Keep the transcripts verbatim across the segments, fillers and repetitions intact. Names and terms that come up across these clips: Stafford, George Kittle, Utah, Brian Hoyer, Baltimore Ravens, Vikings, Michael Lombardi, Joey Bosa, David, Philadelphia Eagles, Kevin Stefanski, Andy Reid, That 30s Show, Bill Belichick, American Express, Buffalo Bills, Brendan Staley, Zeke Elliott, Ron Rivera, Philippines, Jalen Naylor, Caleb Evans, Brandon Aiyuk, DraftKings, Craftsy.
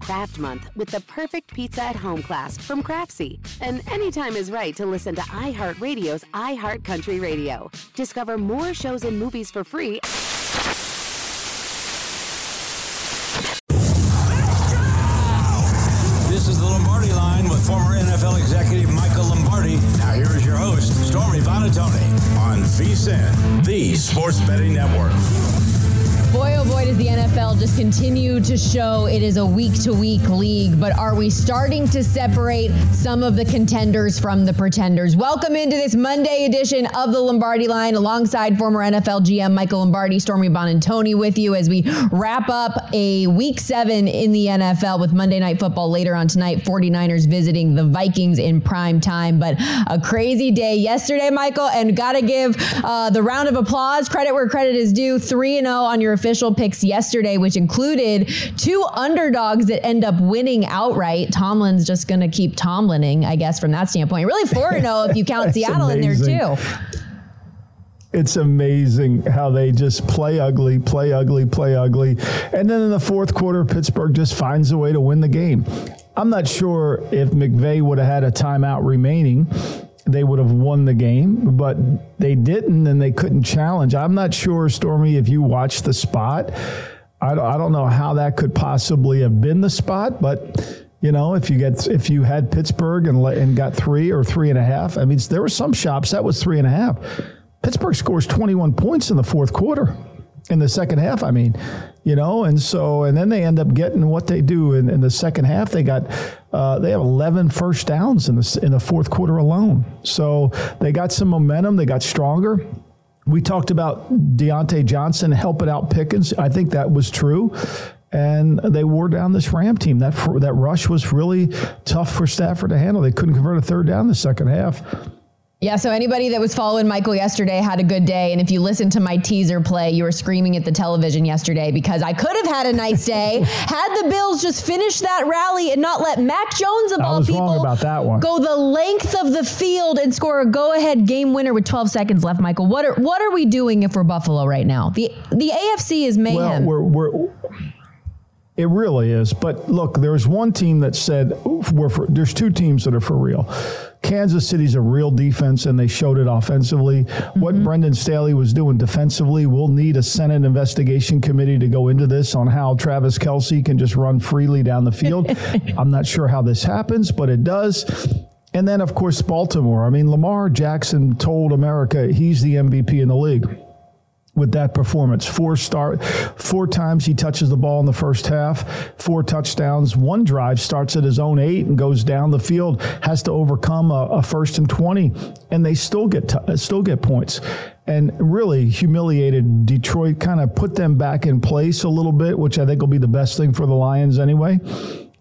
Craft Month with the perfect pizza at home class from Craftsy. And anytime is right to listen to iHeartRadio's iHeart Country Radio. Discover more shows and movies for free. This is the Lombardi Line with former N F L executive Michael Lombardi. Now here is your host, Stormy Buonantony, on VSiN, the Sports Betting Network. Boy, oh boy, does the N F L just continue to show it is a week-to-week league, but are we starting to separate some of the contenders from the pretenders? Welcome into this Monday edition of the Lombardi Line alongside former N F L G M Michael Lombardi, Stormy Buonantony with you as we wrap up a week seven in the N F L with Monday Night Football later on tonight, forty-niners visiting the Vikings in prime time, but a crazy day yesterday, Michael, and gotta give uh, the round of applause, credit where credit is due, three and oh on your official picks yesterday, which included two underdogs that end up winning outright. Tomlin's just going to keep Tomlining, I guess, from that standpoint. Really four and oh if you count Seattle amazing. In there, too. It's amazing how they just play ugly, play ugly, play ugly. And then in the fourth quarter, Pittsburgh just finds a way to win the game. I'm not sure if McVay would have had a timeout remaining, they would have won the game, but they didn't, and they couldn't challenge. I'm not sure, Stormy, if you watched the spot. I don't know how that could possibly have been the spot, but you know, if you get if you had Pittsburgh and and got three or three and a half, I mean, there were some shops that was three and a half. Pittsburgh scores twenty-one points in the fourth quarter, in the second half. I mean, you know, and so and then they end up getting what they do in, in the second half. They got. Uh, they have eleven first downs in the, in the fourth quarter alone. So they got some momentum. They got stronger. We talked about Deontay Johnson helping out Pickens. I think that was true. And they wore down this Ram team. That that rush was really tough for Stafford to handle. They couldn't convert a third down the second half. Yeah, so anybody that was following Michael yesterday had a good day. And if you listened to my teaser play, you were screaming at the television yesterday because I could have had a nice day had the Bills just finished that rally and not let Mac Jones, of I all people, about that one. Go the length of the field and score a go-ahead game winner with twelve seconds left, Michael. What are what are we doing if we're Buffalo right now? The the A F C is mayhem. Well, we're... we're It really is. But look, there's one team that said, we're for, there's two teams that are for real. Kansas City's a real defense, and they showed it offensively. Mm-hmm. What Brendan Staley was doing defensively, we'll need a Senate investigation committee to go into this on how Travis Kelce can just run freely down the field. I'm not sure how this happens, but it does. And then, of course, Baltimore. I mean, Lamar Jackson told America he's the M V P in the league. With that performance, four star, four times he touches the ball in the first half, four touchdowns, one drive starts at his own eight and goes down the field, has to overcome a, a first and twenty, and they still get t- still get points, and really humiliated Detroit, kind of put them back in place a little bit, which I think will be the best thing for the Lions anyway.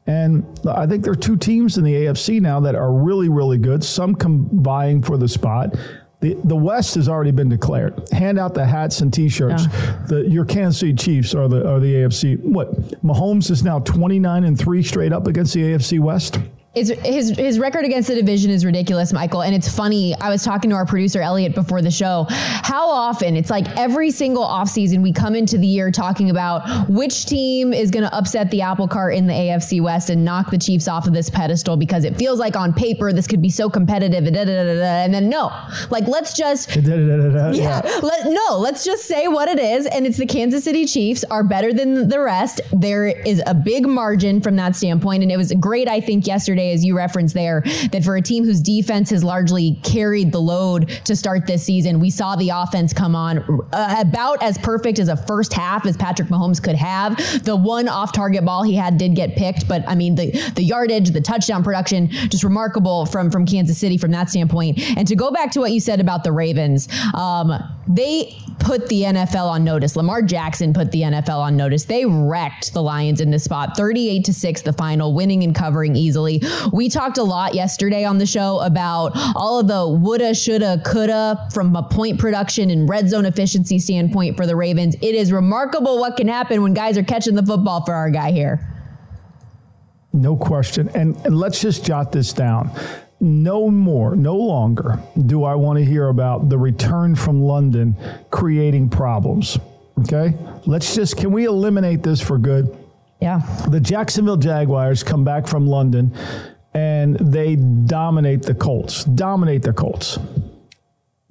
And I think there are two teams in the A F C now that are really, really good. Some combining for the spot. The the West has already been declared. Hand out the hats and T-shirts. Yeah. The, your Kansas City Chiefs are the are the A F C. What? Mahomes is now twenty-nine and three straight up against the A F C West. It's, his his record against the division is ridiculous, Michael. And it's funny. I was talking to our producer, Elliot, before the show. How often? It's like every single offseason we come into the year talking about which team is going to upset the apple cart in the A F C West and knock the Chiefs off of this pedestal because it feels like on paper this could be so competitive. Da, da, da, da, and then no. Like, let's just... Da, da, da, da, yeah. yeah. Let, no, let's just say what it is. And it's the Kansas City Chiefs are better than the rest. There is a big margin from that standpoint. And it was great, I think, yesterday, as you referenced there, that for a team whose defense has largely carried the load to start this season, we saw the offense come on uh, about as perfect as a first half as Patrick Mahomes could have. The one off-target ball he had did get picked, but I mean, the, the yardage, the touchdown production, just remarkable from, from Kansas City from that standpoint. And to go back to what you said about the Ravens, um, they put the N F L on notice. Lamar Jackson put the N F L on notice. They wrecked the Lions in this spot, thirty-eight to six, the final, winning and covering easily. We talked a lot yesterday on the show about all of the woulda, shoulda, coulda from a point production and red zone efficiency standpoint for the Ravens. It is remarkable what can happen when guys are catching the football for our guy here. No question. And, and let's just jot this down. No more, no longer do I want to hear about the return from London creating problems. Okay? Let's just, can we eliminate this for good? Yeah. The Jacksonville Jaguars come back from London and they dominate the Colts, dominate the Colts.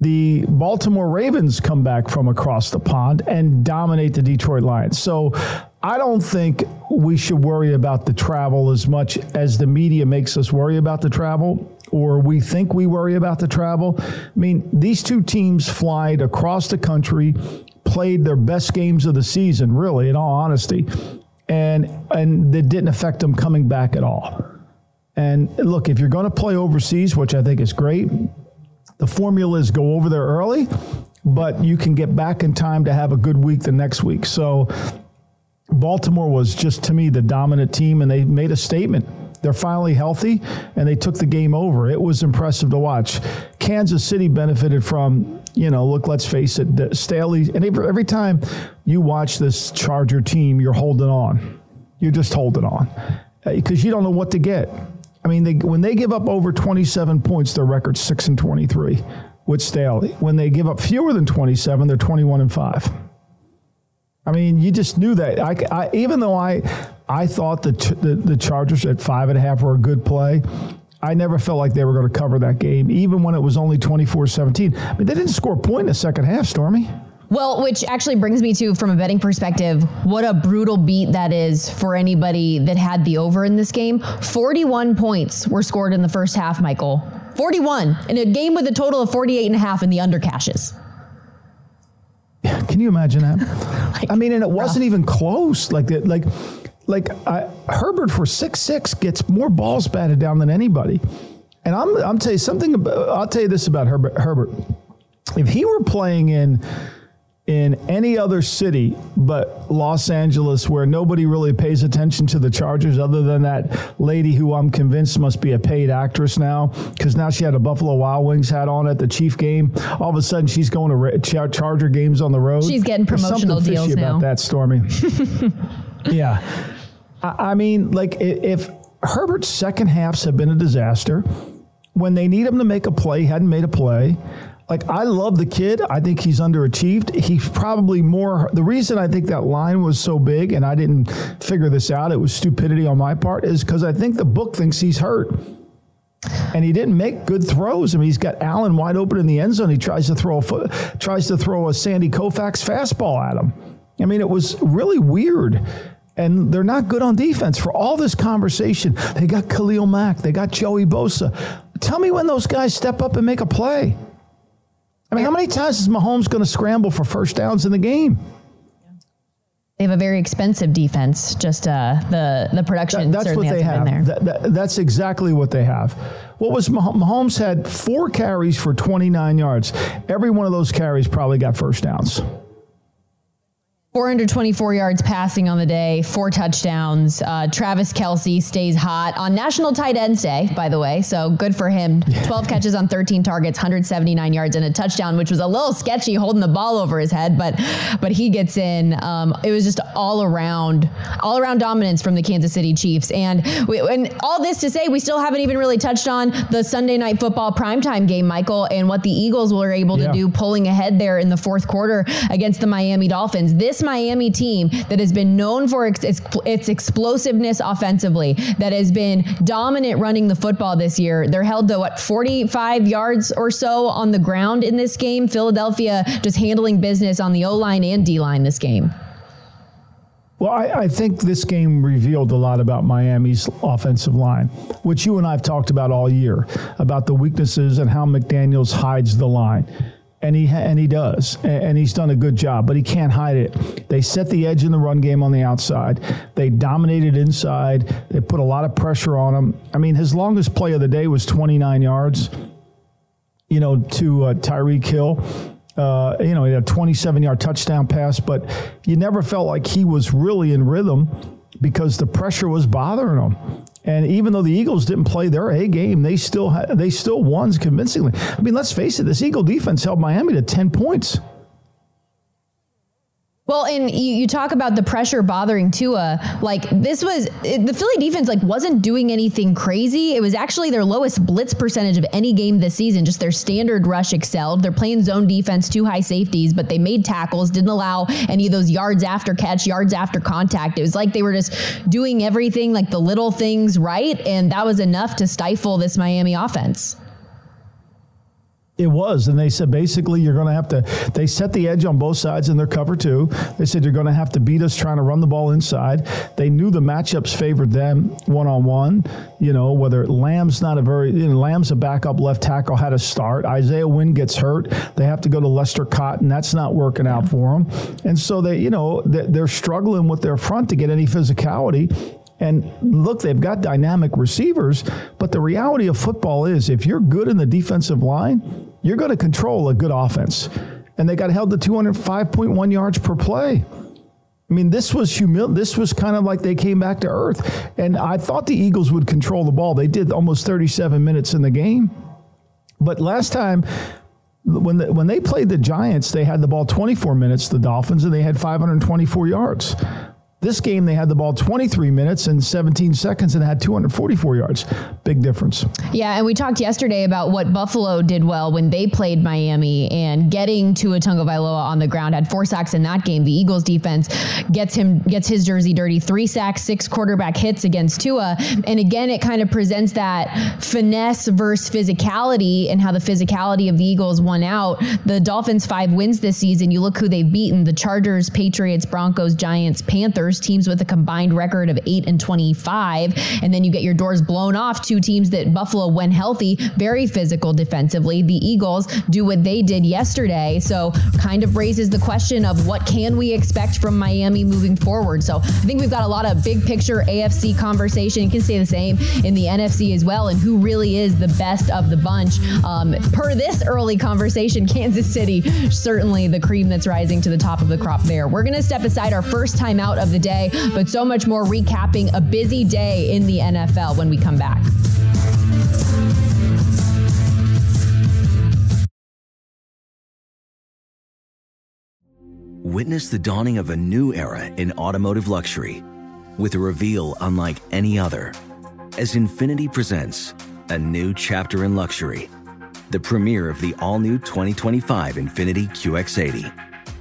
The Baltimore Ravens come back from across the pond and dominate the Detroit Lions. So I don't think we should worry about the travel as much as the media makes us worry about the travel, or we think we worry about the travel. I mean, these two teams flied across the country, played their best games of the season, really, in all honesty. And and it didn't affect them coming back at all. And look, if you're going to play overseas, which I think is great, the formula is go over there early, but you can get back in time to have a good week the next week. So Baltimore was just, to me, the dominant team, and they made a statement. They're finally healthy, and they took the game over. It was impressive to watch. Kansas City benefited from, you know, look, let's face it, Staley. And every, every time you watch this Charger team, you're holding on. You're just holding on because you don't know what to get. I mean, they, when they give up over twenty-seven points, their record's six and twenty-three with Staley. When they give up fewer than twenty-seven, they're twenty-one and five. I mean, you just knew that. I, I, even though I I thought the, ch- the the Chargers at five and a half were a good play, I never felt like they were going to cover that game, even when it was only twenty-four seventeen. I mean, they didn't score a point in the second half, Stormy. Well, which actually brings me to, from a betting perspective, what a brutal beat that is for anybody that had the over in this game. forty-one points were scored in the first half, Michael. forty-one in a game with a total of forty-eight and a half in the undercashes. Can you imagine that? Like, I mean, and it wasn't rough. Even close. Like, like, like I, Herbert for six six gets more balls batted down than anybody. And I'm, I'm tell you something. About, I'll tell you this about Herbert. Herbert, if he were playing in, in any other city but Los Angeles, where nobody really pays attention to the Chargers, other than that lady who I'm convinced must be a paid actress now, because now she had a Buffalo Wild Wings hat on at the Chief game. All of a sudden, she's going to Char- Charger games on the road. She's getting promotional deals now. There's something fishy about that, Stormy. Yeah. I, I mean, like, if Herbert's second halves have been a disaster, when they need him to make a play, hadn't made a play. Like, I love the kid. I think he's underachieved. He's probably more, the reason I think that line was so big, and I didn't figure this out, it was stupidity on my part, is because I think the book thinks he's hurt. And he didn't make good throws. I mean, he's got Allen wide open in the end zone. He tries to throw a foot, tries to throw a Sandy Koufax fastball at him. I mean, it was really weird. And they're not good on defense. For all this conversation, they got Khalil Mack, they got Joey Bosa. Tell me when those guys step up and make a play. I mean, how many times is Mahomes going to scramble for first downs in the game? They have a very expensive defense, just uh, the, the production that, certainly has been there. That, that, that's exactly what they have. What was Mahomes had four carries for twenty-nine yards. Every one of those carries probably got first downs. four hundred twenty-four yards passing on the day, four touchdowns. Uh, Travis Kelce stays hot on National Tight Ends Day, by the way, so good for him. twelve catches on thirteen targets, one hundred seventy-nine yards and a touchdown, which was a little sketchy holding the ball over his head, but but he gets in. Um, it was just all around, all around dominance from the Kansas City Chiefs. And, we, and all this to say, we still haven't even really touched on the Sunday Night Football primetime game, Michael, and what the Eagles were able yeah. to do pulling ahead there in the fourth quarter against the Miami Dolphins. This Miami team that has been known for its, its explosiveness offensively, that has been dominant running the football this year. They're held to, what, forty-five yards or so on the ground in this game. Philadelphia just handling business on the O-line and D-line this game. Well, I, I think this game revealed a lot about Miami's offensive line, which you and I have talked about all year, about the weaknesses and how McDaniels hides the line. And he and he does, and he's done a good job, but he can't hide it. They set the edge in the run game on the outside. They dominated inside. They put a lot of pressure on him. I mean, his longest play of the day was twenty-nine yards, you know, to uh, Tyreek Hill. Uh, you know, he had a twenty-seven-yard touchdown pass, but you never felt like he was really in rhythm because the pressure was bothering him. And even though the Eagles didn't play their A game, they still ha- they still won convincingly. I mean, let's face it, this Eagle defense held Miami to ten points. Well, and you, you talk about the pressure bothering Tua. Like, this was, it, the Philly defense, like, wasn't doing anything crazy. It was actually their lowest blitz percentage of any game this season. Just their standard rush excelled. They're playing zone defense, two high safeties, but they made tackles, didn't allow any of those yards after catch, yards after contact. It was like they were just doing everything, like the little things right, and that was enough to stifle this Miami offense. It was, and they said, basically, you're going to have to, they set the edge on both sides in their cover two. They said, you're going to have to beat us trying to run the ball inside. They knew the matchups favored them one-on-one, you know, whether Lamb's not a very, you know, Lamb's a backup left tackle, had to start. Isaiah Wynn gets hurt. They have to go to Lester Cotton. That's not working out for them. And so they, you know, they're struggling with their front to get any physicality. And look, they've got dynamic receivers, but the reality of football is if you're good in the defensive line, you're going to control a good offense. And they got held to two hundred five point one yards per play. I mean, this was humil- This was kind of like they came back to earth. And I thought the Eagles would control the ball. They did almost thirty-seven minutes in the game. But last time, when the, when they played the Giants, they had the ball twenty-four minutes, the Dolphins, and they had five hundred twenty-four yards. This game, they had the ball twenty-three minutes and seventeen seconds and had two hundred forty-four yards. Big difference. Yeah, and we talked yesterday about what Buffalo did well when they played Miami and getting Tua Tagovailoa on the ground. Had four sacks in that game. The Eagles defense gets him gets his jersey dirty. Three sacks, six quarterback hits against Tua. And again, it kind of presents that finesse versus physicality and how the physicality of the Eagles won out. The Dolphins' five wins this season. You look who they've beaten. The Chargers, Patriots, Broncos, Giants, Panthers. Teams with a combined record of eight and twenty-five. And then you get your doors blown off. Two teams that Buffalo, when healthy, very physical defensively. The Eagles do what they did yesterday. So kind of raises the question of what can we expect from Miami moving forward? So I think we've got a lot of big picture A F C conversation. You can say the same in the N F C as well. And who really is the best of the bunch? Um, per this early conversation, Kansas City, certainly the cream that's rising to the top of the crop there. We're going to step aside our first time out of the day, but so much more recapping a busy day in the N F L when we come back. Witness the dawning of a new era in automotive luxury with a reveal unlike any other as Infinity presents a new chapter in luxury, the premiere of the all-new twenty twenty-five Infinity Q X eighty.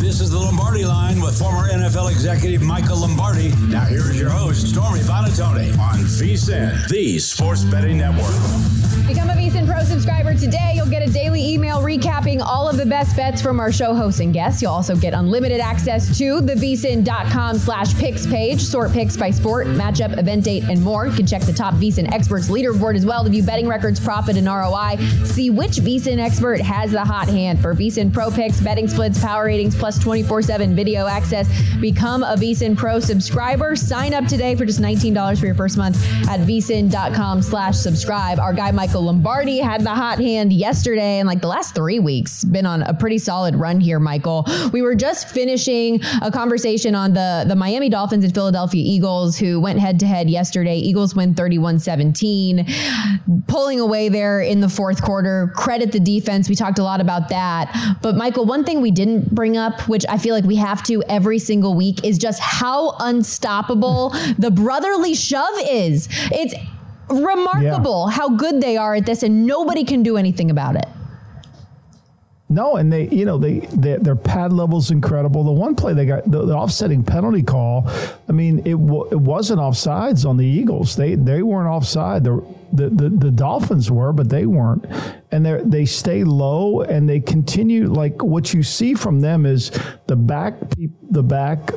This is the Lombardi Line with former N F L executive Michael Lombardi. Now here is your host, Stormy Buonantony, on VSiN, the Sports Betting Network. Become a VSiN Pro subscriber today. You'll get a daily email recapping all of the best bets from our show hosts and guests. You'll also get unlimited access to the vsin.com slash picks page. Sort picks by sport, matchup, event date, and more. You can check the top VSiN experts leaderboard as well to view betting records, profit, and R O I. See which VSiN expert has the hot hand for VSiN Pro picks, betting splits, power ratings, plus twenty-four seven video access. Become a VSiN Pro subscriber. Sign up today for just nineteen dollars for your first month at vsin.com slash subscribe. Our guy Michael Lombardi had the hot hand yesterday, and like the last three weeks been on a pretty solid run here, Michael. We were just finishing a conversation on the, the Miami Dolphins and Philadelphia Eagles, who went head to head yesterday. Eagles win thirty-one seventeen, pulling away there in the fourth quarter. Credit the defense. We talked a lot about that. But Michael, one thing we didn't bring up, which I feel like we have to every single week, is just how unstoppable the brotherly shove is. It's remarkable yeah. how good they are at this, and nobody can do anything about it. No, and they, you know, they, they their pad level's incredible. The one play they got, the, the offsetting penalty call, I mean, it w- it wasn't offsides on the Eagles. They they weren't offside. The the the, the Dolphins were, but they weren't. And they they stay low and they continue. Like what you see from them is the back the back.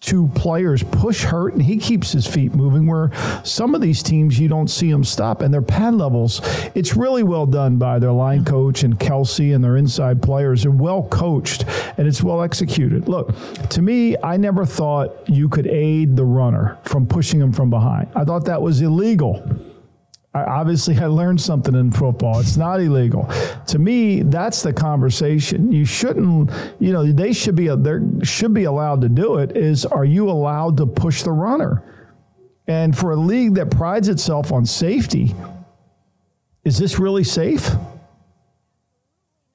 two players push Hurt, and he keeps his feet moving, where some of these teams you don't see them stop. And their pad levels, it's really well done by their line coach and Kelce and their inside players. They're well coached, and it's well executed. Look, to me, I never thought you could aid the runner from pushing him from behind. I thought that was illegal. I, obviously, I learned something in football. It's not illegal. To me, that's the conversation. You shouldn't, you know, they should be, they should be allowed to do it, is are you allowed to push the runner? And for a league that prides itself on safety, is this really safe?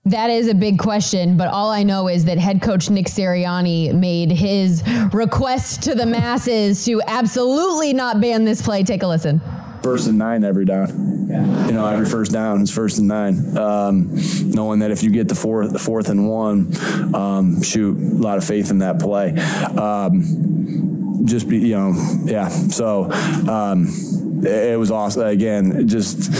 That is a big question, but all I know is that head coach Nick Sirianni made his request to the masses to absolutely not ban this play. Take a listen. First and nine every down. You know, every first down is first and nine. Um, knowing that if you get the fourth, the fourth and one, um, shoot, a lot of faith in that play. Um, just be, you know, yeah. So um, it, it was awesome. Again, just.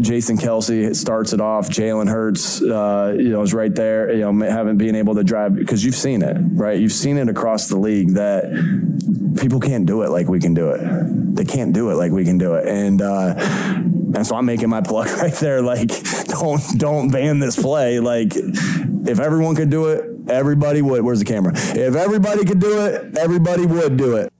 Jason Kelce starts it off. Jalen Hurts, uh, you know, is right there. You know, haven't been able to drive, because you've seen it, right? You've seen it across the league that people can't do it like we can do it. They can't do it like we can do it, and uh, and so I'm making my plug right there. Like, don't don't ban this play. Like, if everyone could do it, everybody would. Where's the camera? If everybody could do it, everybody would do it.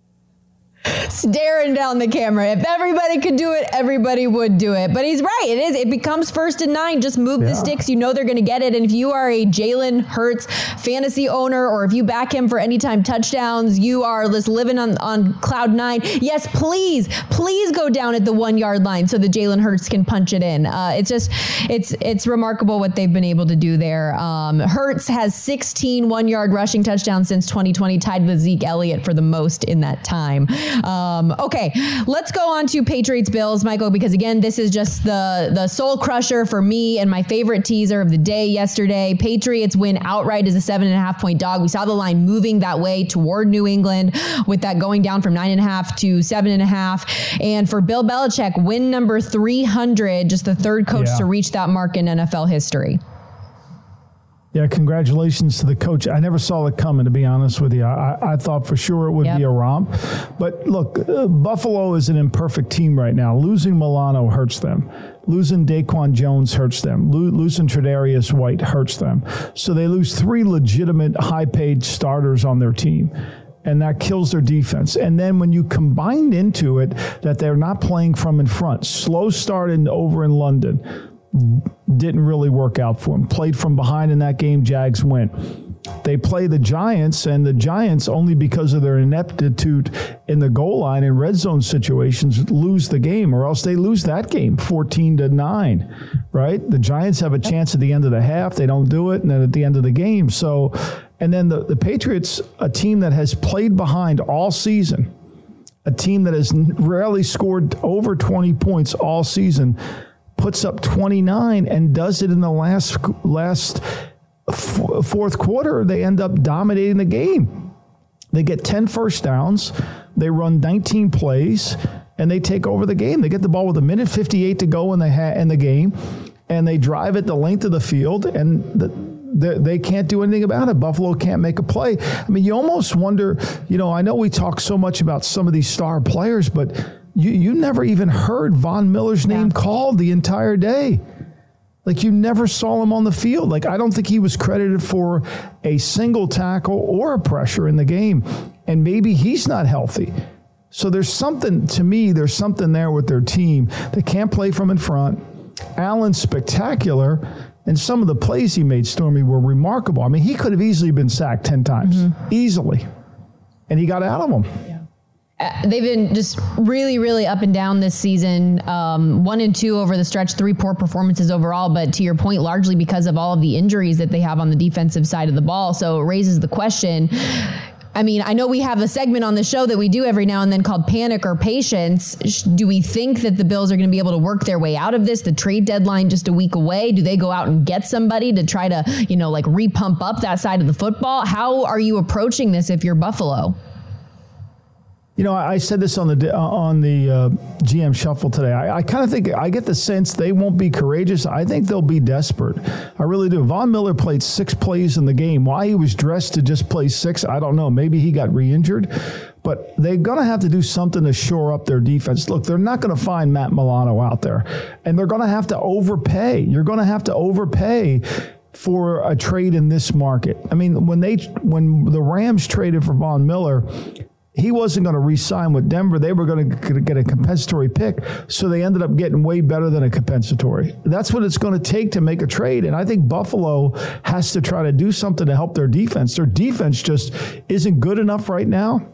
Staring down the camera. If everybody could do it, everybody would do it. But he's right. It is. It becomes first and nine. Just move yeah. the sticks. You know they're going to get it. And if you are a Jalen Hurts fantasy owner, or if you back him for anytime touchdowns, you are just living on, on cloud nine. Yes, please, please go down at the one yard line so that Jalen Hurts can punch it in. Uh, it's just, it's it's remarkable what they've been able to do there. Um, Hurts has sixteen one-yard rushing touchdowns since twenty twenty, tied with Zeke Elliott for the most in that time. Um, okay, let's go on to Patriots Bills, Michael, because again, this is just the, the soul crusher for me and my favorite teaser of the day yesterday. Patriots win outright as a seven and a half point dog. We saw the line moving that way toward New England, with that going down from nine and a half to seven and a half. And for Bill Belichick, win number three hundred, just the third coach yeah. to reach that mark in N F L history. Yeah, congratulations to the coach. I never saw it coming, to be honest with you. I, I thought for sure it would yep. be a romp. But look, uh, Buffalo is an imperfect team right now. Losing Milano hurts them. Losing Daquan Jones hurts them. Lo- losing Tre'Davious White hurts them. So they lose three legitimate high-paid starters on their team. And that kills their defense. And then when you combine into it that they're not playing from in front, slow start in, over in London, didn't really work out for them. Played from behind in that game, Jags win. They play the Giants, and the Giants, only because of their ineptitude in the goal line and red zone situations, lose the game, or else they lose that game fourteen to nine, right? The Giants have a chance at the end of the half. They don't do it, and then at the end of the game. So, and then the, the Patriots, a team that has played behind all season, a team that has rarely scored over twenty points all season, puts up twenty-nine and does it in the last last f- fourth quarter. They end up dominating the game. They get ten first downs. They run nineteen plays, and they take over the game. They get the ball with a minute fifty-eight to go in the ha- in the game, and they drive it the length of the field, and the they can't do anything about it. Buffalo can't make a play. I mean, you almost wonder, you know, I know we talk so much about some of these star players, but you you never even heard Von Miller's name yeah. called the entire day. Like, you never saw him on the field. Like, I don't think he was credited for a single tackle or a pressure in the game. And maybe he's not healthy. So there's something, to me, there's something there with their team. They can't play from in front. Allen's spectacular. And some of the plays he made, Stormy, were remarkable. I mean, he could have easily been sacked ten times, mm-hmm. easily. And he got out of them. Yeah. Uh, they've been just really, really up and down this season. Um, one and two over the stretch, three poor performances overall. But to your point, largely because of all of the injuries that they have on the defensive side of the ball. So it raises the question. I mean, I know we have a segment on the show that we do every now and then called Panic or Patience. Do we think that the Bills are going to be able to work their way out of this? The trade deadline just a week away. Do they go out and get somebody to try to, you know, like repump up that side of the football? How are you approaching this if you're Buffalo? You know, I said this on the uh, on the uh, G M shuffle today. I, I kind of think, I get the sense they won't be courageous. I think they'll be desperate. I really do. Von Miller played six plays in the game. Why he was dressed to just play six, I don't know. Maybe he got re-injured. But they're going to have to do something to shore up their defense. Look, they're not going to find Matt Milano out there. And they're going to have to overpay. You're going to have to overpay for a trade in this market. I mean, when they when the Rams traded for Von Miller, he wasn't going to re-sign with Denver. They were going to get a compensatory pick, so they ended up getting way better than a compensatory. That's what it's going to take to make a trade, and I think Buffalo has to try to do something to help their defense. Their defense just isn't good enough right now.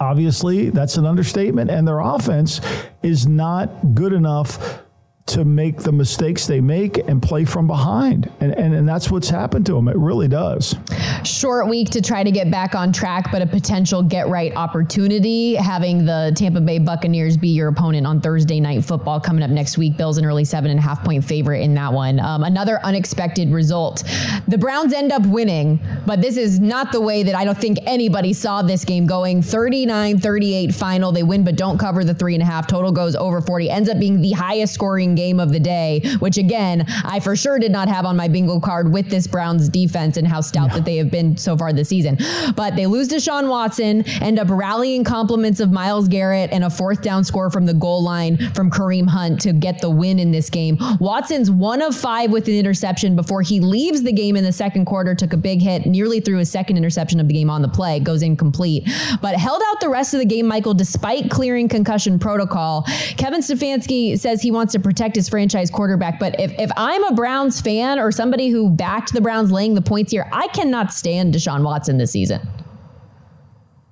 Obviously, that's an understatement, and their offense is not good enough to make the mistakes they make and play from behind. And, and and that's what's happened to them. It really does. Short week to try to get back on track, but a potential get right opportunity, having the Tampa Bay Buccaneers be your opponent on Thursday Night Football coming up next week. Bills an early seven and a half point favorite in that one. Um, another unexpected result. The Browns end up winning, but this is not the way that I don't think anybody saw this game going. thirty-nine thirty-eight final. They win, but don't cover the three and a half. Total goes over forty. Ends up being the highest scoring game of the day, which again, I for sure did not have on my bingo card with this Browns defense and how stout yeah. that they have been so far this season. But they lose Deshaun Watson, end up rallying compliments of Myles Garrett and a fourth down score from the goal line from Kareem Hunt to get the win in this game. Watson's one of five with an interception before he leaves the game in the second quarter, took a big hit, nearly threw his second interception of the game on the play, goes incomplete, but held out the rest of the game, Michael, despite clearing concussion protocol. Kevin Stefanski says he wants to protect his franchise quarterback, but if, if I'm a Browns fan or somebody who backed the Browns laying the points here, I cannot stand Deshaun Watson this season.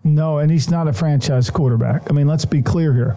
No, and he's not a franchise quarterback. I mean, let's be clear here.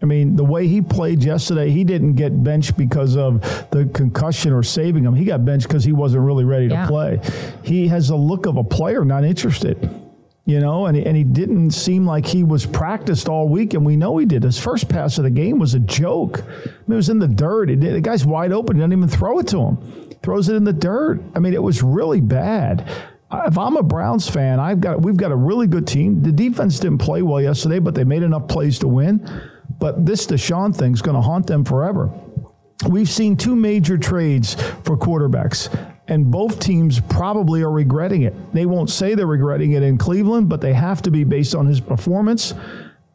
I mean, the way he played yesterday, he didn't get benched because of the concussion or saving him. He got benched because he wasn't really ready to yeah. play. He has the look of a player not interested. You know, and, and he didn't seem like he was practiced all week, and we know he did. His first pass of the game was a joke. I mean, it was in the dirt. It, the guy's wide open. He doesn't even throw it to him. Throws it in the dirt. I mean, it was really bad. If I'm a Browns fan, I've got we've got a really good team. The defense didn't play well yesterday, but they made enough plays to win. But this Deshaun thing's going to haunt them forever. We've seen two major trades for quarterbacks. And both teams probably are regretting it. They won't say they're regretting it in Cleveland, but they have to be based on his performance.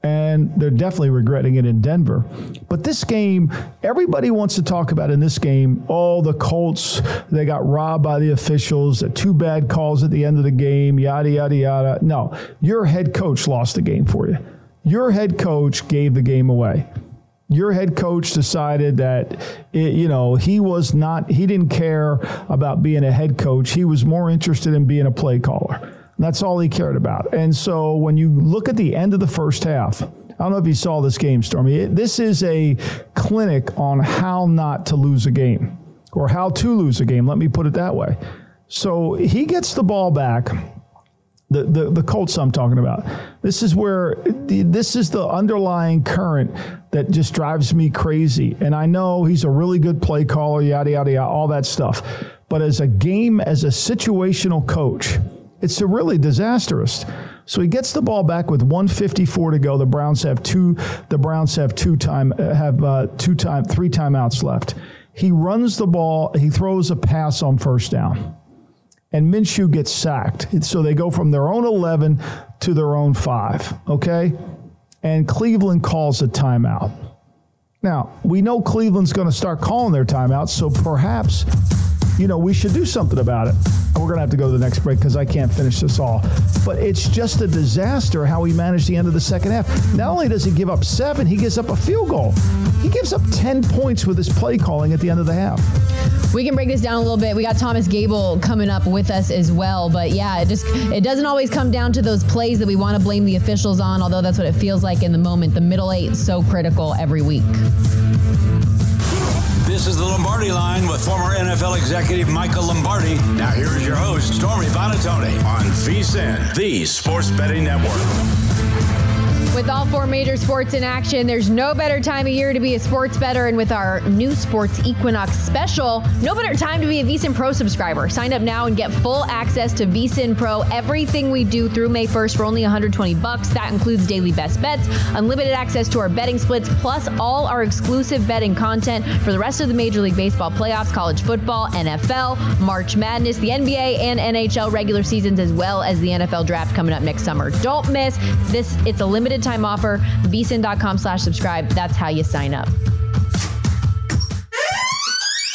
And they're definitely regretting it in Denver. But this game, everybody wants to talk about in this game, oh, the Colts, they got robbed by the officials, the two bad calls at the end of the game, yada, yada, yada. No, your head coach lost the game for you. Your head coach gave the game away. Your head coach decided that, it, you know, he was not, he didn't care about being a head coach. He was more interested in being a play caller. That's all he cared about. And so when you look at the end of the first half, I don't know if you saw this game, Stormy. It, this is a clinic on how not to lose a game or how to lose a game. Let me put it that way. So he gets the ball back. The, the the Colts I'm talking about. This is where, the, this is the underlying current that just drives me crazy. And I know he's a really good play caller, yada, yada, yada, all that stuff. But as a game, as a situational coach, it's really disastrous. So he gets the ball back with one fifty-four to go. The Browns have two. The Browns have two time have uh, two time three timeouts left. He runs the ball. He throws a pass on first down, and Minshew gets sacked. So they go from their own eleven to their own five. Okay, and Cleveland calls a timeout. Now we know Cleveland's going to start calling their timeouts. So perhaps, you know, we should do something about it. We're going to have to go to the next break because I can't finish this all. But it's just a disaster how he managed the end of the second half. Not only does he give up seven, he gives up a field goal. He gives up ten points with his play calling at the end of the half. We can break this down a little bit. We got Thomas Gable coming up with us as well. But, yeah, it just it doesn't always come down to those plays that we want to blame the officials on, although that's what it feels like in the moment. The middle eight is so critical every week. This is the Lombardi Line with former N F L executive Michael Lombardi. Now here is your host, Stormy Buonantony, on VSiN, the Sports Betting Network. With all four major sports in action, there's no better time of year to be a sports bettor. And with our new Sports Equinox special, no better time to be a VSiN Pro subscriber. Sign up now and get full access to VSiN Pro, everything we do through May first for only one hundred twenty bucks. That includes daily best bets, unlimited access to our betting splits, plus all our exclusive betting content for the rest of the Major League Baseball playoffs, college football, N F L, March Madness, the N B A, and N H L regular seasons, as well as the N F L draft coming up next summer. Don't miss this. It's a limited time time offer. VSiN.com slash subscribe. That's how you sign up.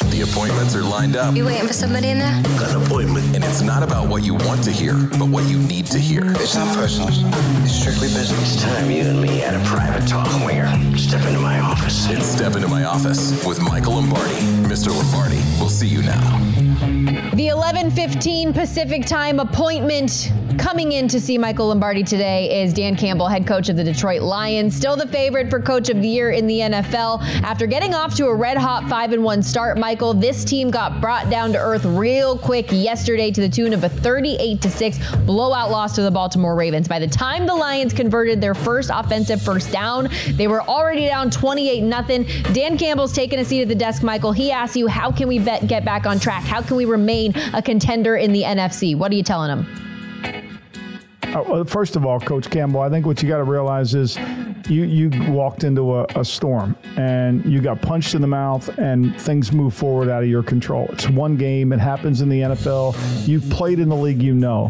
The appointments are lined up. You waiting for somebody in there? Got an appointment. And it's not about what you want to hear, but what you need to hear. It's not personal. It's strictly business. It's time you and me had a private talk where step into my office. It's Step Into My Office with Michael Lombardi. Mister Lombardi, we'll see you now. The eleven fifteen Pacific Time appointment. Coming in to see Michael Lombardi today is Dan Campbell, head coach of the Detroit Lions, still the favorite for coach of the year in the N F L. After getting off to a red-hot five and one start, Michael, this team got brought down to earth real quick yesterday to the tune of a thirty-eight to six blowout loss to the Baltimore Ravens. By the time the Lions converted their first offensive first down, they were already down twenty-eight nothing. Dan Campbell's taking a seat at the desk, Michael. He asks you, how can we bet, get back on track? How can we remain a contender in the N F C? What are you telling him? First of all, Coach Campbell, I think what you got to realize is you, you walked into a, a storm and you got punched in the mouth and things move forward out of your control. It's one game. It happens in the N F L. You've played in the league, you know.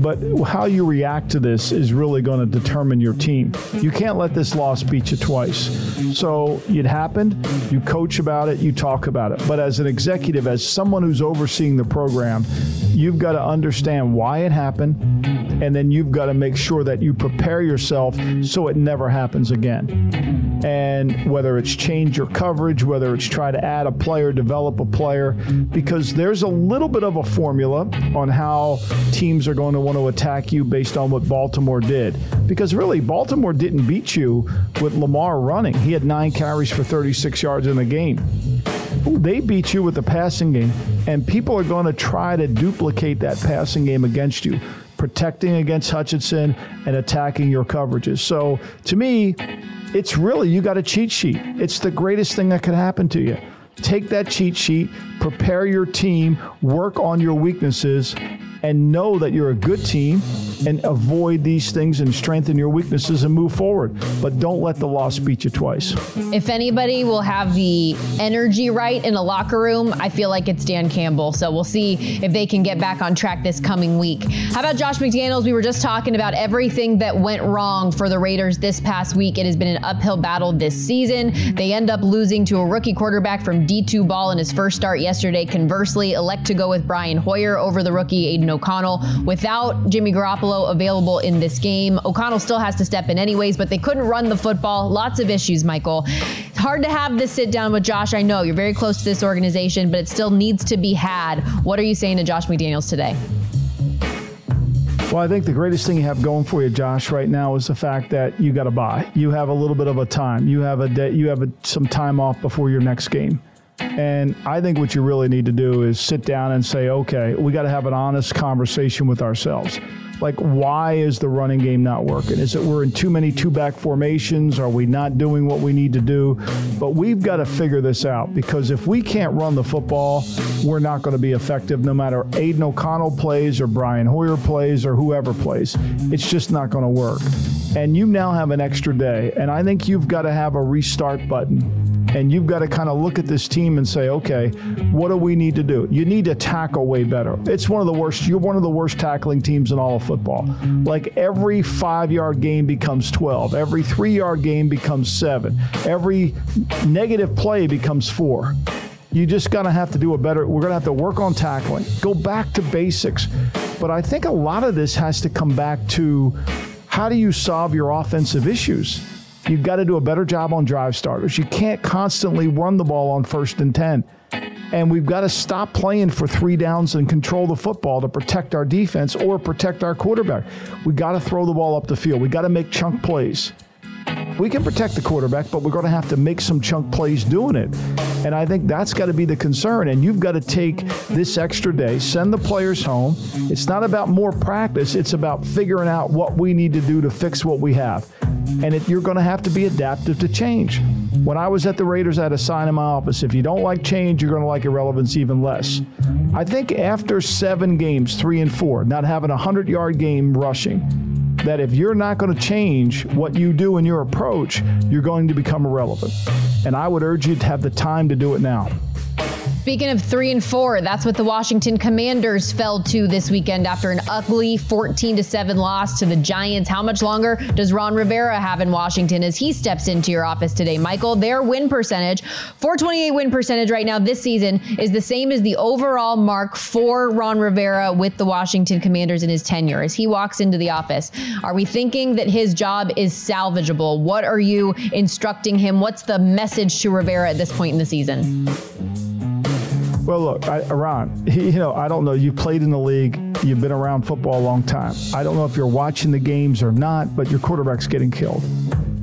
But how you react to this is really going to determine your team. You can't let this loss beat you twice. So it happened. You coach about it. You talk about it. But as an executive, as someone who's overseeing the program, you've got to understand why it happened, and then you've got to make sure that you prepare yourself so it never happens again. And whether it's change your coverage, whether it's try to add a player, develop a player, because there's a little bit of a formula on how teams are going to want to attack you based on what Baltimore did. Because really, Baltimore didn't beat you with Lamar running. He had nine carries for thirty-six yards in the game. They beat you with the passing game, and people are going to try to duplicate that passing game against you, protecting against Hutchinson and attacking your coverages. So to me, it's really, you got a cheat sheet. It's the greatest thing that could happen to you. Take that cheat sheet, prepare your team, work on your weaknesses, and know that you're a good team and avoid these things and strengthen your weaknesses and move forward. But don't let the loss beat you twice. If anybody will have the energy right in a locker room, I feel like it's Dan Campbell. So we'll see if they can get back on track this coming week. How about Josh McDaniels? We were just talking about everything that went wrong for the Raiders this past week. It has been an uphill battle this season. They end up losing to a rookie quarterback from D two Ball in his first start yesterday. Conversely, elect to go with Brian Hoyer over the rookie Aiden O'Connell. Without Jimmy Garoppolo available in this game, O'Connell still has to step in anyways, but they couldn't run the football. Lots of issues, Michael. It's hard to have this sit down with Josh. I know you're very close to this organization, but it still needs to be had. What are you saying to Josh McDaniels today? Well, I think the greatest thing you have going for you, Josh, right now is the fact that you got to buy. You have a little bit of a time. You have a day, you have a, some time off before your next game. And I think what you really need to do is sit down and say, okay, we got to have an honest conversation with ourselves. Like, why is the running game not working? Is it we're in too many two-back formations? Are we not doing what we need to do? But we've got to figure this out, because if we can't run the football, we're not going to be effective no matter Aiden O'Connell plays or Brian Hoyer plays or whoever plays. It's just not going to work. And you now have an extra day, and I think you've got to have a restart button. And you've got to kind of look at this team and say, okay, what do we need to do? You need to tackle way better. It's one of the worst. You're one of the worst tackling teams in all of football. Like, every five-yard gain becomes twelve. Every three-yard gain becomes seven. Every negative play becomes four. You just got to have to do a better. We're going to have to work on tackling. Go back to basics. But I think a lot of this has to come back to, how do you solve your offensive issues? You've got to do a better job on drive starters. You can't constantly run the ball on first and ten. And we've got to stop playing for three downs and control the football to protect our defense or protect our quarterback. We've got to throw the ball up the field. We've got to make chunk plays. We can protect the quarterback, but we're going to have to make some chunk plays doing it. And I think that's got to be the concern. And you've got to take this extra day, send the players home. It's not about more practice. It's about figuring out what we need to do to fix what we have. And if you're going to have to be adaptive to change. When I was at the Raiders, I had a sign in my office: if you don't like change, you're going to like irrelevance even less. I think after seven games, three and four, not having a hundred-yard game rushing, that if you're not going to change what you do in your approach, you're going to become irrelevant. And I would urge you to have the time to do it now. Speaking of three and four, that's what the Washington Commanders fell to this weekend after an ugly fourteen to seven loss to the Giants. How much longer does Ron Rivera have in Washington as he steps into your office today, Michael? Their win percentage, four twenty-eight win percentage right now this season, is the same as the overall mark for Ron Rivera with the Washington Commanders in his tenure. As he walks into the office, are we thinking that his job is salvageable? What are you instructing him? What's the message to Rivera at this point in the season? Well, look, I, Ron, he, you know, I don't know. You played in the league. You've been around football a long time. I don't know if you're watching the games or not, but your quarterback's getting killed.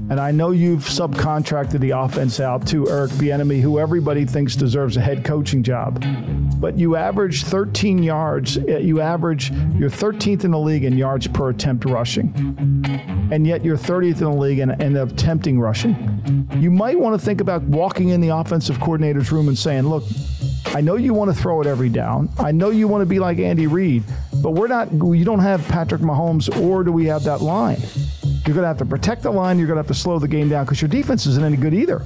And I know you've subcontracted the offense out to Eric Bieniemy, who everybody thinks deserves a head coaching job. But you average thirteen yards. You average, you're thirteenth in the league in yards per attempt rushing. And yet you're thirtieth in the league in, in attempting rushing. You might want to think about walking in the offensive coordinator's room and saying, look, I know you want to throw it every down. I know you want to be like Andy Reid, but we're not, you don't have Patrick Mahomes, or do we have that line? You're going to have to protect the line. You're going to have to slow the game down because your defense isn't any good either.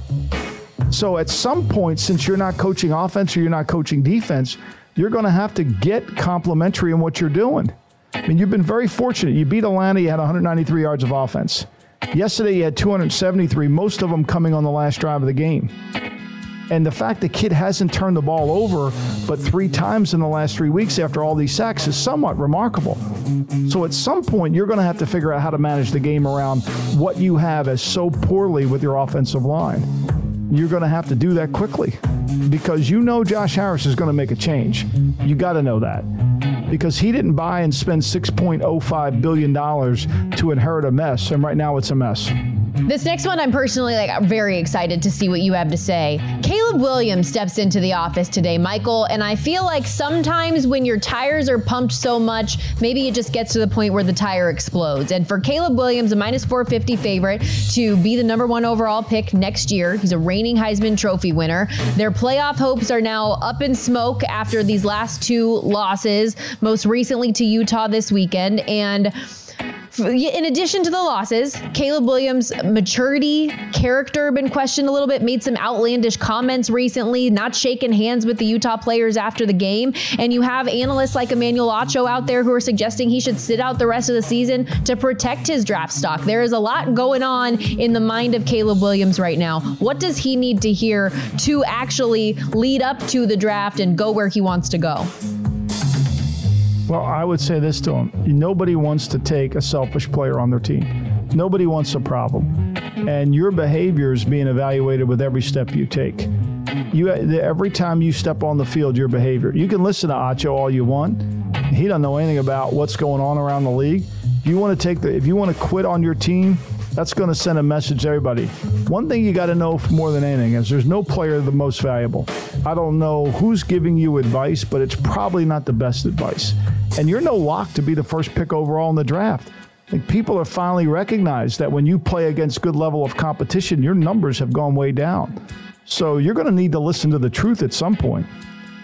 So at some point, since you're not coaching offense or you're not coaching defense, you're going to have to get complimentary in what you're doing. I mean, you've been very fortunate. You beat Atlanta. You had one hundred ninety-three yards of offense. Yesterday, you had two hundred seventy-three, most of them coming on the last drive of the game. And the fact the kid hasn't turned the ball over but three times in the last three weeks after all these sacks is somewhat remarkable. So at some point, you're going to have to figure out how to manage the game around what you have as so poorly with your offensive line. You're going to have to do that quickly, because you know Josh Harris is going to make a change. You got to know that, because he didn't buy and spend six point oh five billion dollars to inherit a mess, and right now it's a mess. This next one, I'm personally like very excited to see what you have to say. Caleb Williams steps into the office today, Michael, and I feel like sometimes when your tires are pumped so much, maybe it just gets to the point where the tire explodes. And for Caleb Williams, a minus four fifty favorite to be the number one overall pick next year. He's a reigning Heisman Trophy winner. Their playoff hopes are now up in smoke after these last two losses, most recently to Utah this weekend. And in addition to the losses, Caleb Williams' maturity, character been questioned a little bit, made some outlandish comments recently, not shaking hands with the Utah players after the game. And you have analysts like Emmanuel Ocho out there who are suggesting he should sit out the rest of the season to protect his draft stock. There is a lot going on in the mind of Caleb Williams right now. What does he need to hear to actually lead up to the draft and go where he wants to go? Well, I would say this to him. Nobody wants to take a selfish player on their team. Nobody wants a problem. And your behavior is being evaluated with every step you take. You, every time you step on the field, your behavior. You can listen to Ocho all you want. He doesn't know anything about what's going on around the league. If you want to take the, if you want to quit on your team, that's going to send a message to everybody. One thing you got to know more than anything is there's no player the most valuable. I don't know who's giving you advice, but it's probably not the best advice. And you're no lock to be the first pick overall in the draft. Like, people are finally recognized that when you play against good level of competition, your numbers have gone way down. So you're going to need to listen to the truth at some point.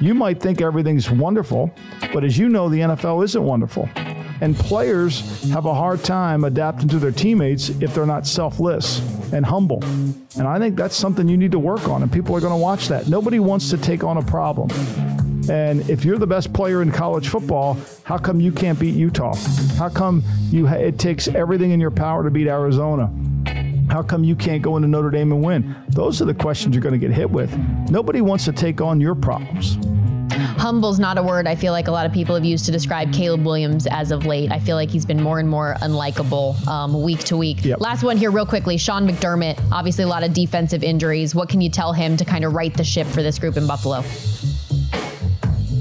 You might think everything's wonderful, but as you know, the N F L isn't wonderful. And players have a hard time adapting to their teammates if they're not selfless and humble. And I think that's something you need to work on, and people are going to watch that. Nobody wants to take on a problem. And if you're the best player in college football, how come you can't beat Utah? How come you ha- it takes everything in your power to beat Arizona? How come you can't go into Notre Dame and win? Those are the questions you're going to get hit with. Nobody wants to take on your problems. Humble's not a word I feel like a lot of people have used to describe Caleb Williams as of late. I feel like he's been more and more unlikable um, week to week. Yep. Last one here real quickly. Sean McDermott, obviously a lot of defensive injuries. What can you tell him to kind of right the ship for this group in Buffalo?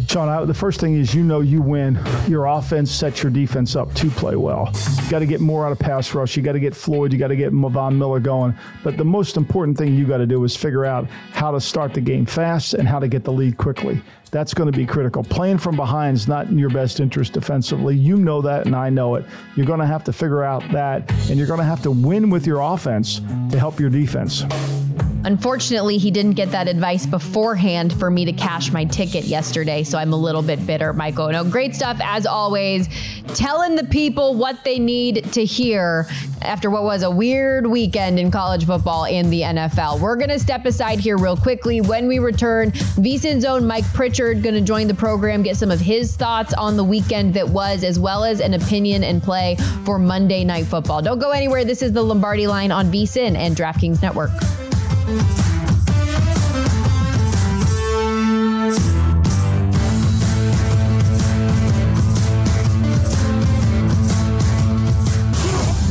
Sean, I, the first thing is, you know, you win. Your offense sets your defense up to play well. You got to get more out of pass rush. You got to get Floyd. You got to get Von Miller going. But the most important thing you got to do is figure out how to start the game fast and how to get the lead quickly. That's going to be critical. Playing from behind is not in your best interest defensively. You know that, and I know it. You're going to have to figure out that, and you're going to have to win with your offense to help your defense. Unfortunately, he didn't get that advice beforehand for me to cash my ticket yesterday, so I'm a little bit bitter, Michael. No, great stuff, as always, telling the people what they need to hear after what was a weird weekend in college football and the N F L. We're going to step aside here real quickly. When we return, VSiN's own Mike Pritchard going to join the program, get some of his thoughts on the weekend that was, as well as an opinion and play for Monday Night Football. Don't go anywhere. This is the Lombardi Line on VSiN and DraftKings Network.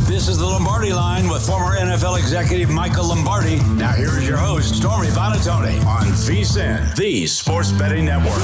This is the Lombardi Line with former N F L executive Michael Lombardi. Now here is your host, Stormy Buonantony, on VSiN, the sports betting network.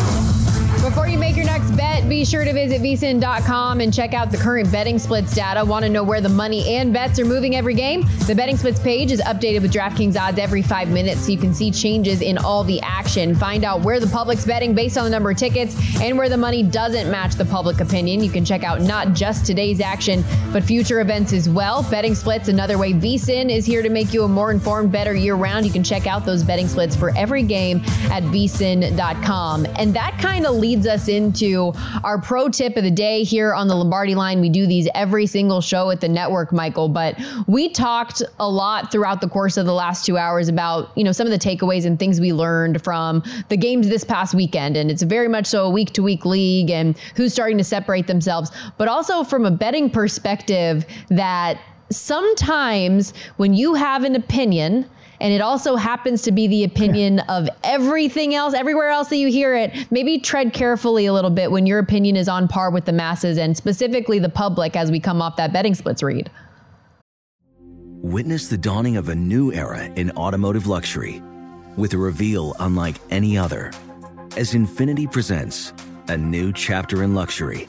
Before you make your next bet, be sure to visit V S I N dot com and check out the current betting splits data. Want to know where the money and bets are moving every game? The betting splits page is updated with DraftKings odds every five minutes, so you can see changes in all the action. Find out where the public's betting based on the number of tickets and where the money doesn't match the public opinion. You can check out not just today's action, but future events as well. Betting splits, another way VSiN is here to make you a more informed, better year-round. You can check out those betting splits for every game at V S I N dot com. And that kind of leads leads us into our pro tip of the day here on the Lombardi Line. We do these every single show at the network, Michael, but we talked a lot throughout the course of the last two hours about, you know, some of the takeaways and things we learned from the games this past weekend. And it's very much so a week to week league and who's starting to separate themselves, but also from a betting perspective that sometimes when you have an opinion, and it also happens to be the opinion of everything else, everywhere else that you hear it, maybe tread carefully a little bit when your opinion is on par with the masses and specifically the public as we come off that betting splits read. Witness the dawning of a new era in automotive luxury with a reveal unlike any other as Infiniti presents a new chapter in luxury,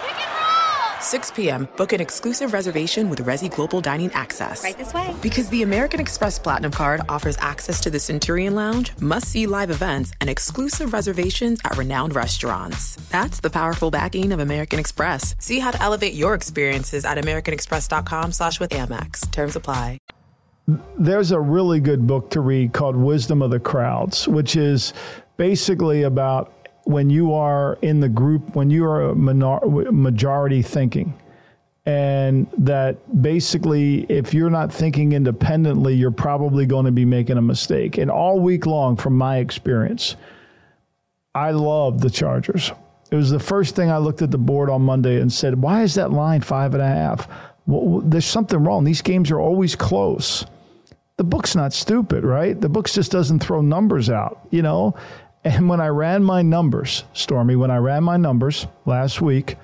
pick and roll! six p.m., book an exclusive reservation with Resy Global Dining Access. Right this way. Because the American Express Platinum Card offers access to the Centurion Lounge, must-see live events, and exclusive reservations at renowned restaurants. That's the powerful backing of American Express. See how to elevate your experiences at americanexpress.com slash with Amex. Terms apply. There's a really good book to read called Wisdom of the Crowds, which is basically about when you are in the group, when you are minor, majority thinking, and that basically if you're not thinking independently, you're probably going to be making a mistake. And all week long, from my experience, I love the Chargers. It was the first thing I looked at the board on Monday and said, why is that line five and a half? Well, there's something wrong. These games are always close. The book's not stupid, right? The book just doesn't throw numbers out, you know? And when I ran my numbers, Stormy, when I ran my numbers last week,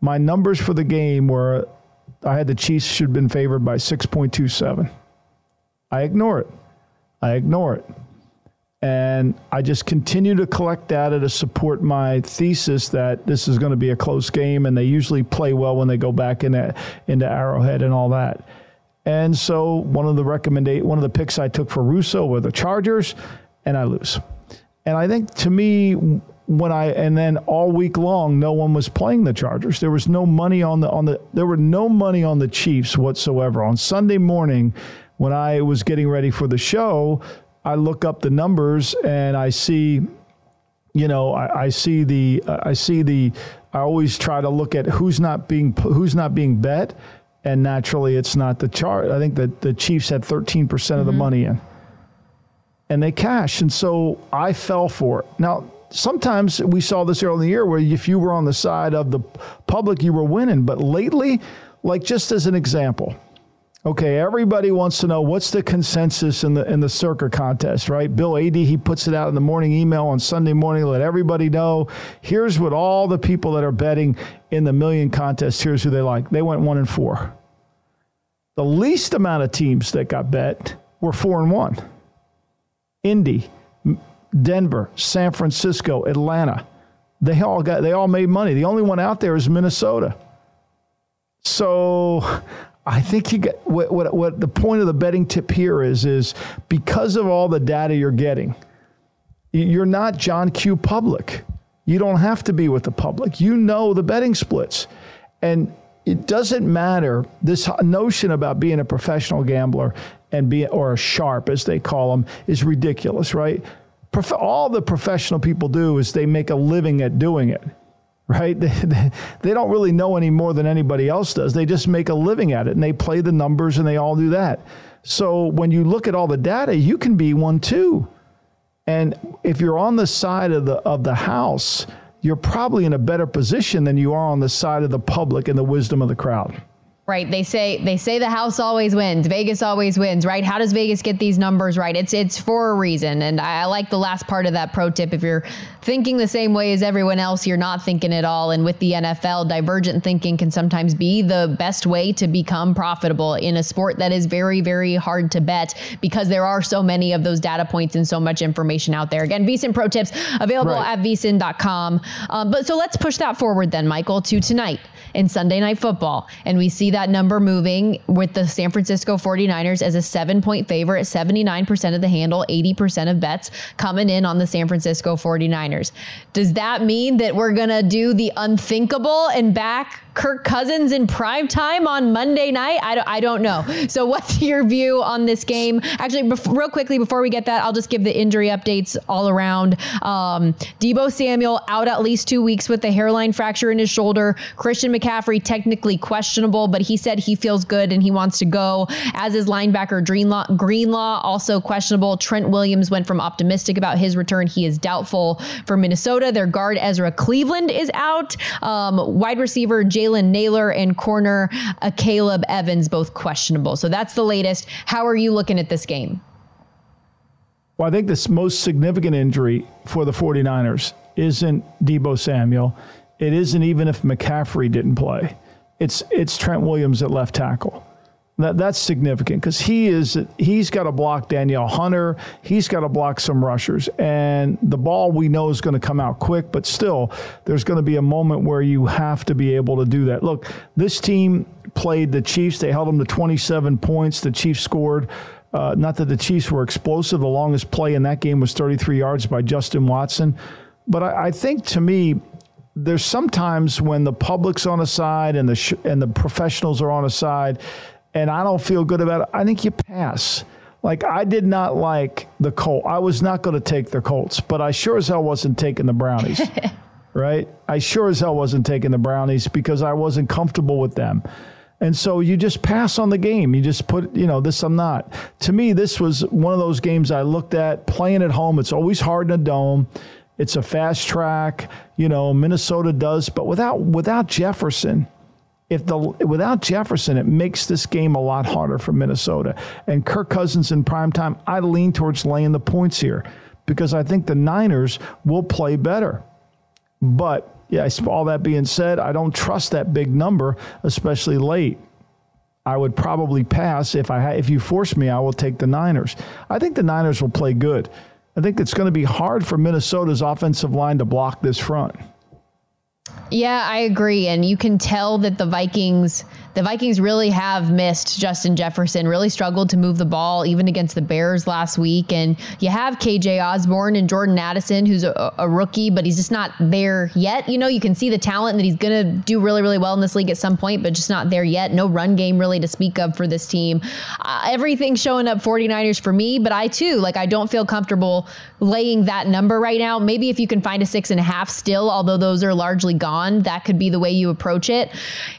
my numbers for the game were I had the Chiefs should have been favored by six point two seven. I ignore it. I ignore it. And I just continue to collect data to support my thesis that this is going to be a close game, and they usually play well when they go back into, into Arrowhead and all that. And so one of the recommenda- one of the picks I took for Russo were the Chargers, and I lose. And I think to me, when I and then all week long, no one was playing the Chargers. There was no money on the on the there were no money on the Chiefs whatsoever. On Sunday morning, when I was getting ready for the show, I look up the numbers and I see, you know, I, I see the uh, I see the I always try to look at who's not being who's not being bet. And naturally, it's not the Chargers. I think that the Chiefs had thirteen percent mm-hmm. of the money in. And they cash. And so I fell for it. Now, sometimes we saw this early in the year where if you were on the side of the public, you were winning. But lately, like just as an example, okay, everybody wants to know what's the consensus in the in the Circa contest, right? Bill Adie, he puts it out in the morning email on Sunday morning, let everybody know, here's what all the people that are betting in the million contest, here's who they like. They went one and four. The least amount of teams that got bet were four and one. Indy, Denver, San Francisco, Atlanta. They all got they all made money. The only one out there is Minnesota. So I think you get what what, what the point of the betting tip here is is because of all the data you're getting, you're not John Q. Public. You don't have to be with the public. You know the betting splits. And it doesn't matter, this notion about being a professional gambler and be or a sharp, as they call them, is ridiculous, right? Prof- all the professional people do is they make a living at doing it, right? They, they, they don't really know any more than anybody else does. They just make a living at it, and they play the numbers, and they all do that. So when you look at all the data, you can be one too. And if you're on the side of the of the house, you're probably in a better position than you are on the side of the public and the wisdom of the crowd. right? They say they say the house always wins. Vegas always wins, right? How does Vegas get these numbers right? It's it's for a reason. And I like the last part of that pro tip. If you're thinking the same way as everyone else, you're not thinking at all. And with the N F L, divergent thinking can sometimes be the best way to become profitable in a sport that is very, very hard to bet because there are so many of those data points and so much information out there. Again, VSiN pro tips available right. at V S I N dot com. Um, but so let's push that forward then, Michael, to tonight in Sunday Night Football. And we see that number moving with the San Francisco forty-niners as a seven-point favorite, seventy-nine percent of the handle, eighty percent of bets coming in on the San Francisco forty-niners. Does that mean that we're going to do the unthinkable and back Kirk Cousins in prime time on Monday night? I don't, I don't know. So what's your view on this game? Actually, before, real quickly, before we get that, I'll just give the injury updates all around. Um, Deebo Samuel out at least two weeks with a hairline fracture in his shoulder. Christian McCaffrey technically questionable, but he said he feels good and he wants to go, as is linebacker Greenlaw, Greenlaw also questionable. Trent Williams went from optimistic about his return. He is doubtful for Minnesota. Their guard Ezra Cleveland is out. Um, wide receiver Jalen Naylor and corner uh, Caleb Evans, both questionable. So that's the latest. How are you looking at this game? Well, I think this most significant injury for the forty-niners isn't Deebo Samuel. It isn't even if McCaffrey didn't play. It's it's Trent Williams at left tackle. That that's significant because he is he's got to block Danielle Hunter. He's got to block some rushers, and the ball we know is going to come out quick. But still, there's going to be a moment where you have to be able to do that. Look, this team played the Chiefs. They held them to twenty-seven points. The Chiefs scored. Uh, not that the Chiefs were explosive. The longest play in that game was thirty-three yards by Justin Watson. But I, I think to me, there's sometimes when the public's on a side and the sh- and the professionals are on a side, and I don't feel good about it, I think you pass. Like, I did not like the Colts. I was not going to take the Colts, but I sure as hell wasn't taking the Brownies, right? I sure as hell wasn't taking the Brownies because I wasn't comfortable with them. And so you just pass on the game. You just put, you know, this I'm not. To me, this was one of those games I looked at, playing at home. It's always hard in a dome. It's a fast track. You know, Minnesota does. But without without Jefferson, If the without Jefferson, it makes this game a lot harder for Minnesota. And Kirk Cousins in primetime, I lean towards laying the points here because I think the Niners will play better. But, yeah, all that being said, I don't trust that big number, especially late. I would probably pass. If I if you force me, I will take the Niners. I think the Niners will play good. I think it's going to be hard for Minnesota's offensive line to block this front. Yeah, I agree. And you can tell that the Vikings, the Vikings really have missed Justin Jefferson, really struggled to move the ball, even against the Bears last week. And you have K J Osborne and Jordan Addison, who's a, a rookie, but he's just not there yet. You know, you can see the talent that he's going to do really, really well in this league at some point, but just not there yet. No run game really to speak of for this team. Uh, everything's showing up forty-niners for me, but I too, like, I don't feel comfortable laying that number right now. Maybe if you can find a six and a half still, although those are largely gone. That could be the way you approach it.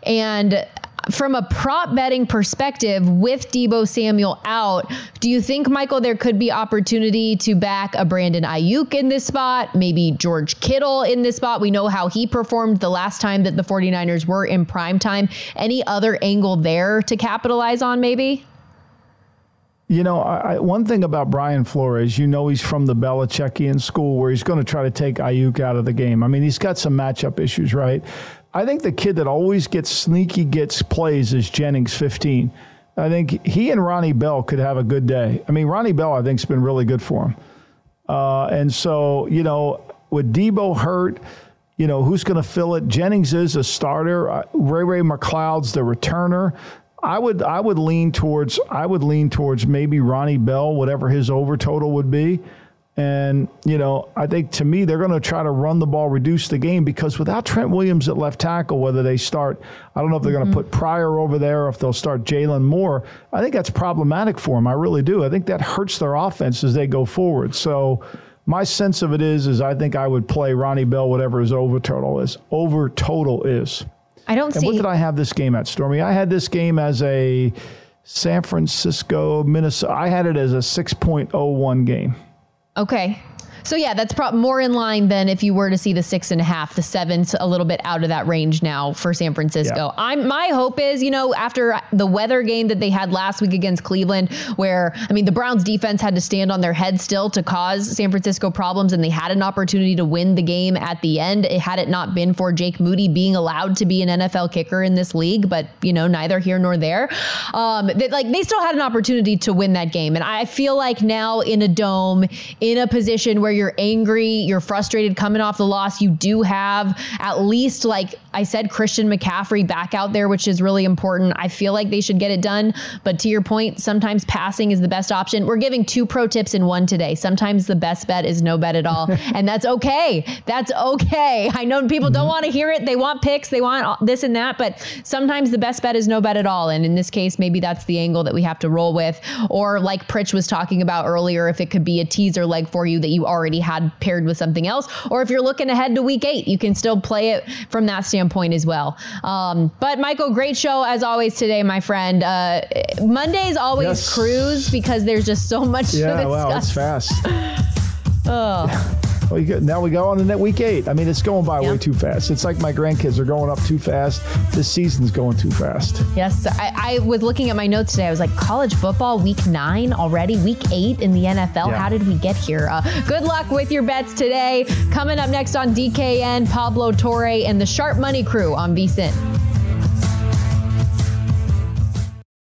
And from a prop betting perspective, with Deebo Samuel out, do you think, Michael, there could be opportunity to back a Brandon Ayuk in this spot, maybe George Kittle in this spot? We know how he performed the last time that the forty-niners were in prime time. Any other angle there to capitalize on, maybe? You know, I, one thing about Brian Flores, you know, he's from the Belichickian school where he's going to try to take Ayuk out of the game. I mean, he's got some matchup issues, right? I think the kid that always gets sneaky, gets plays is Jennings, fifteen. I think he and Ronnie Bell could have a good day. I mean, Ronnie Bell, I think, has been really good for him. Uh, and so, you know, with Deebo hurt, you know, who's going to fill it? Jennings is a starter. Uh, Ray Ray McLeod's the returner. I would I would lean towards I would lean towards maybe Ronnie Bell, whatever his over total would be. And, you know, I think to me, they're going to try to run the ball, reduce the game, because without Trent Williams at left tackle, whether they start, I don't know if they're mm-hmm. going to put Pryor over there or if they'll start Jalen Moore. I think that's problematic for them. I really do. I think that hurts their offense as they go forward. So my sense of it is, is I think I would play Ronnie Bell, whatever his over total is, over total is. I don't and see. What did I have this game at, Stormy? I had this game as a San Francisco, Minnesota. I had it as a six point oh one game. Okay. So yeah, that's probably more in line than if you were to see the six and a half, the seven's a little bit out of that range now for San Francisco. Yeah. I'm my hope is, you know, after the weather game that they had last week against Cleveland, where, I mean, the Browns defense had to stand on their head still to cause San Francisco problems, and they had an opportunity to win the game at the end. It had it not been for Jake Moody being allowed to be an N F L kicker in this league, but, you know, neither here nor there. Um, they, like they still had an opportunity to win that game. And I feel like now in a dome, in a position where you're angry, you're frustrated coming off the loss, you do have at least, like I said, Christian McCaffrey back out there, which is really important. I feel like they should get it done. But to your point, sometimes passing is the best option. We're giving two pro tips in one today. Sometimes the best bet is no bet at all. And that's okay. That's okay. I know people don't want to hear it. They want picks. They want this and that. But sometimes the best bet is no bet at all. And in this case, maybe that's the angle that we have to roll with. Or like Pritch was talking about earlier, if it could be a teaser leg for you that you already had paired with something else. Or if you're looking ahead to week eight, you can still play it from that standpoint as well. Um, but Michael, great show as always today, my friend. Uh, Monday's always yes. cruise because there's just so much yeah, to discuss. Wow, it's fast. oh. Well, you got, now we go on to week eight. I mean, it's going by yep. way too fast. It's like my grandkids are growing up too fast. This season's going too fast. Yes, I, I was looking at my notes today. I was like, college football week nine already, week eight in the N F L. Yeah. How did we get here? Uh, good luck with your bets today. Coming up next on D K N, Pablo Torre and the Sharp Money Crew on VSiN.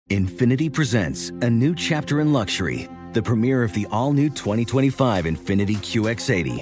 Infinity presents a new chapter in luxury. The premiere of the all-new twenty twenty-five Infiniti Q X eighty.